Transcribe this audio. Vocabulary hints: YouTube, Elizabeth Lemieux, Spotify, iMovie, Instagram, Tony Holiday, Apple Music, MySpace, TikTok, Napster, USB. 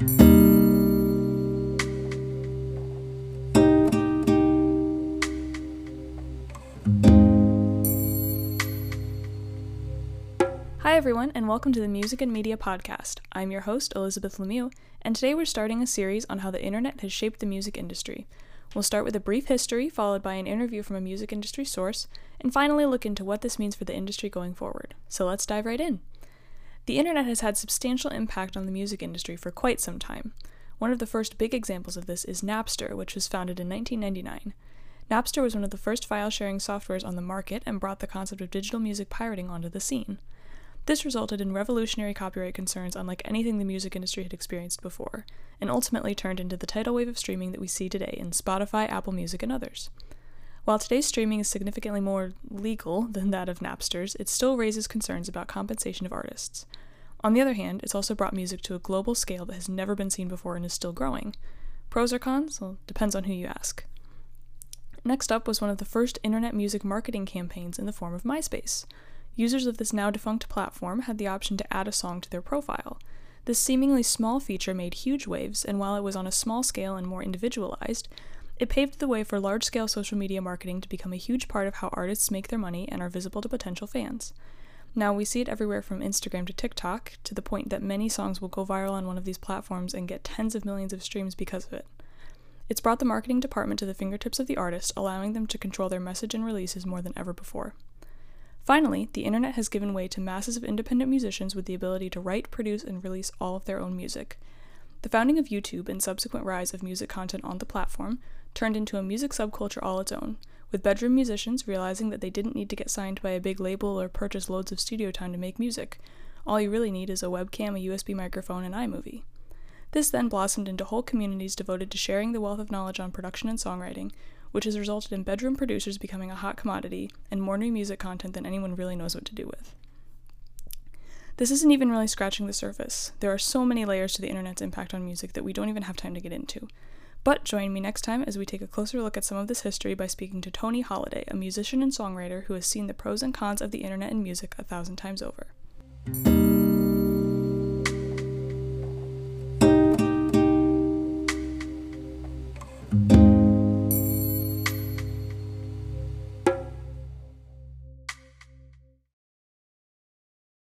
Hi everyone, and welcome to the Music and Media Podcast. I'm your host, Elizabeth Lemieux, and today we're starting a series on how the internet has shaped the music industry. We'll start with a brief history, followed by an interview from a music industry source, and finally look into what this means for the industry going forward. So let's dive right in. The internet has had substantial impact on the music industry for quite some time. One of the first big examples of this is Napster, which was founded in 1999. Napster was one of the first file-sharing softwares on the market and brought the concept of digital music pirating onto the scene. This resulted in revolutionary copyright concerns unlike anything the music industry had experienced before, and ultimately turned into the tidal wave of streaming that we see today in Spotify, Apple Music, and others. While today's streaming is significantly more legal than that of Napster's, it still raises concerns about compensation of artists. On the other hand, it's also brought music to a global scale that has never been seen before and is still growing. Pros or cons? Well, depends on who you ask. Next up was one of the first internet music marketing campaigns in the form of MySpace. Users of this now-defunct platform had the option to add a song to their profile. This seemingly small feature made huge waves, and while it was on a small scale and more individualized, it paved the way for large-scale social media marketing to become a huge part of how artists make their money and are visible to potential fans. Now, we see it everywhere from Instagram to TikTok, to the point that many songs will go viral on one of these platforms and get tens of millions of streams because of it. It's brought the marketing department to the fingertips of the artist, allowing them to control their message and releases more than ever before. Finally, the internet has given way to masses of independent musicians with the ability to write, produce, and release all of their own music. The founding of YouTube and subsequent rise of music content on the platform turned into a music subculture all its own, with bedroom musicians realizing that they didn't need to get signed by a big label or purchase loads of studio time to make music. All you really need is a webcam, a USB microphone, and iMovie. This then blossomed into whole communities devoted to sharing the wealth of knowledge on production and songwriting, which has resulted in bedroom producers becoming a hot commodity and more new music content than anyone really knows what to do with. This isn't even really scratching the surface. There are so many layers to the internet's impact on music that we don't even have time to get into. But join me next time as we take a closer look at some of this history by speaking to Tony Holiday, a musician and songwriter who has seen the pros and cons of the internet and music 1,000 times over.